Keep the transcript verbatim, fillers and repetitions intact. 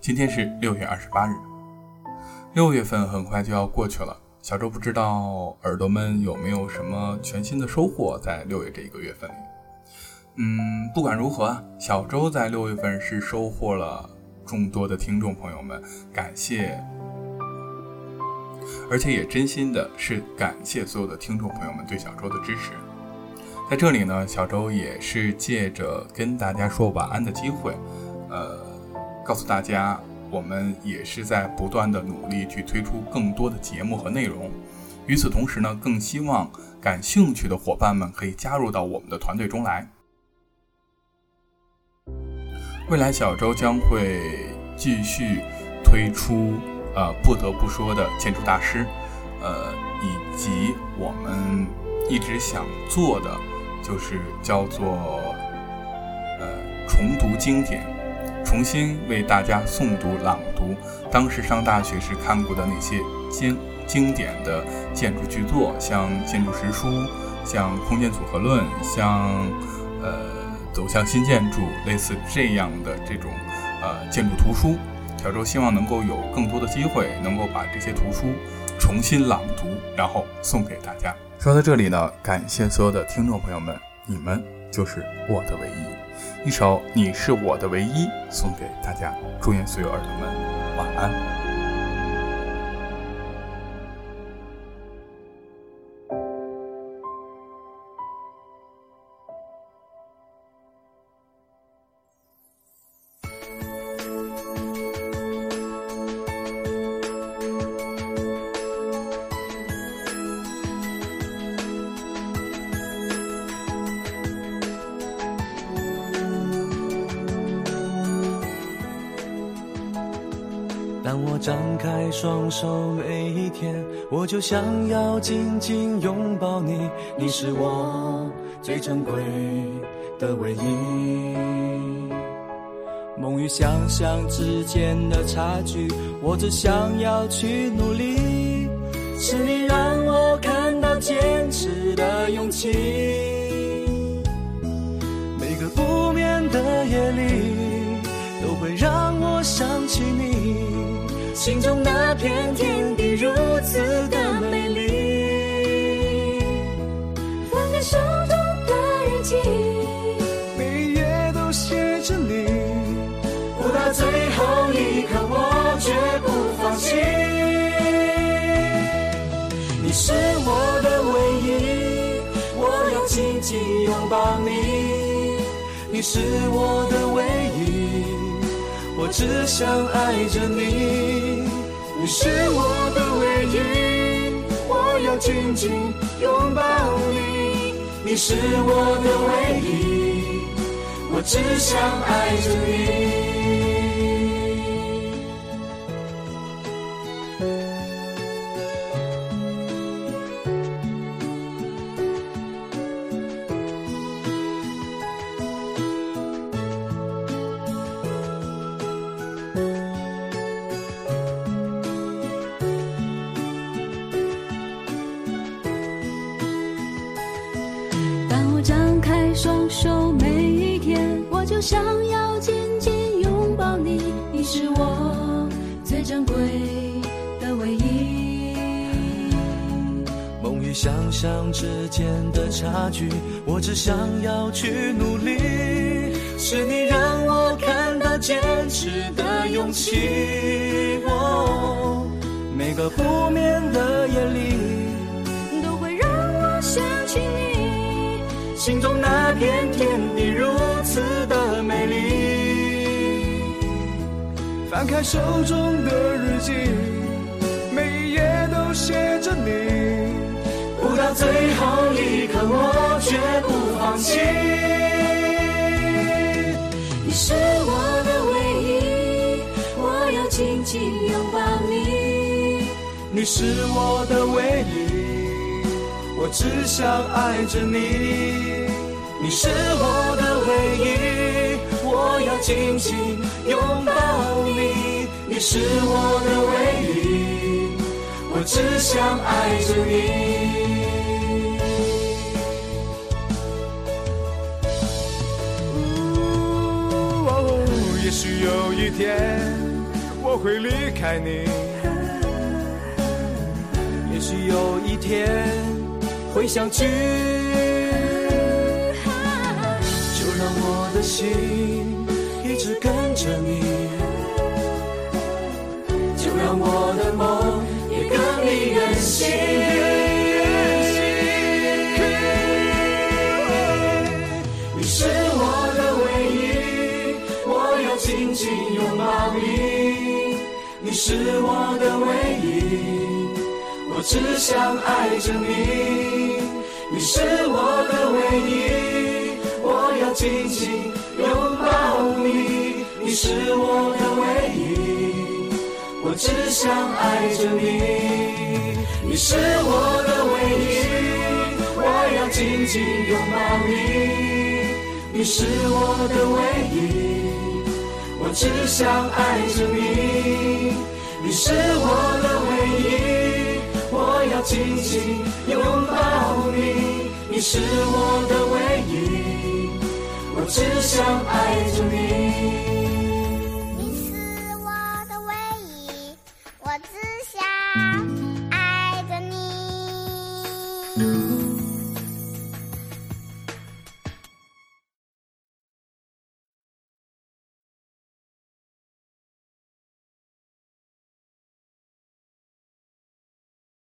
今天是六月二十八日。六月份很快就要过去了，小周不知道耳朵们有没有什么全新的收获在六月这一个月份里。嗯，不管如何，小周在六月份是收获了众多的听众朋友们，感谢，而且也真心的是感谢所有的听众朋友们对小周的支持。在这里呢，小周也是借着跟大家说晚安的机会，呃，告诉大家，我们也是在不断的努力去推出更多的节目和内容。与此同时呢，更希望感兴趣的伙伴们可以加入到我们的团队中来。未来小周将会继续推出呃，不得不说的建筑大师，呃，以及我们一直想做的就是叫做呃重读经典，重新为大家诵读、朗读当时上大学时看过的那些经经典的建筑巨作，像建筑实书，像空间组合论，像呃走向新建筑，类似这样的这种呃建筑图书。小周希望能够有更多的机会能够把这些图书重新朗读，然后送给大家。说到这里呢，感谢所有的听众朋友们，你们就是我的唯一。一首《你是我的唯一》送给大家，祝愿所有耳朵们晚安。当我张开双手，每一天我就想要紧紧拥抱你，你是我最珍贵的唯一。梦与想象之间的差距，我只想要去努力，是你让我看到坚持的勇气。每个不眠的夜里，都会让我想起你，心中那片天地如此的美丽。放在手中的日记，每页都写着你，不到最后一刻我绝不放弃。你是我的唯一，我要紧紧拥抱你，你是我的唯一，我只想爱着你，你是我的唯一，我要紧紧拥抱你，你是我的唯一，我只想爱着你。双手，每一天我就想要紧紧拥抱你，你是我最珍贵的唯一。梦与想象之间的差距，我只想要去努力，是你让我看到坚持的勇气。哦，每个不眠的夜里，都会让我想起你，心中那片天地如此的美丽。翻开手中的日记，每一页都写着你，不到最后一刻我绝不放弃。你是我的唯一，我要紧紧拥抱你，你是我的唯一，我只想爱着你，你是我的唯一，我要紧紧拥抱你，你是我的唯一，我只想爱着你。哦，也许有一天我会离开你，也许有一天会相聚，就让我的心一直跟着你，就让我的梦也跟你远行。紧紧拥抱你，你是我的唯一，我只想爱着你。你是我的唯一，我要紧紧拥抱你。你是我的唯一，我只想爱着你。你是我的唯一，我要紧紧拥抱你。你是我的唯一，我只想爱着你，你是我的唯一，我要紧紧拥抱你。你是我的唯一，我只想爱着你。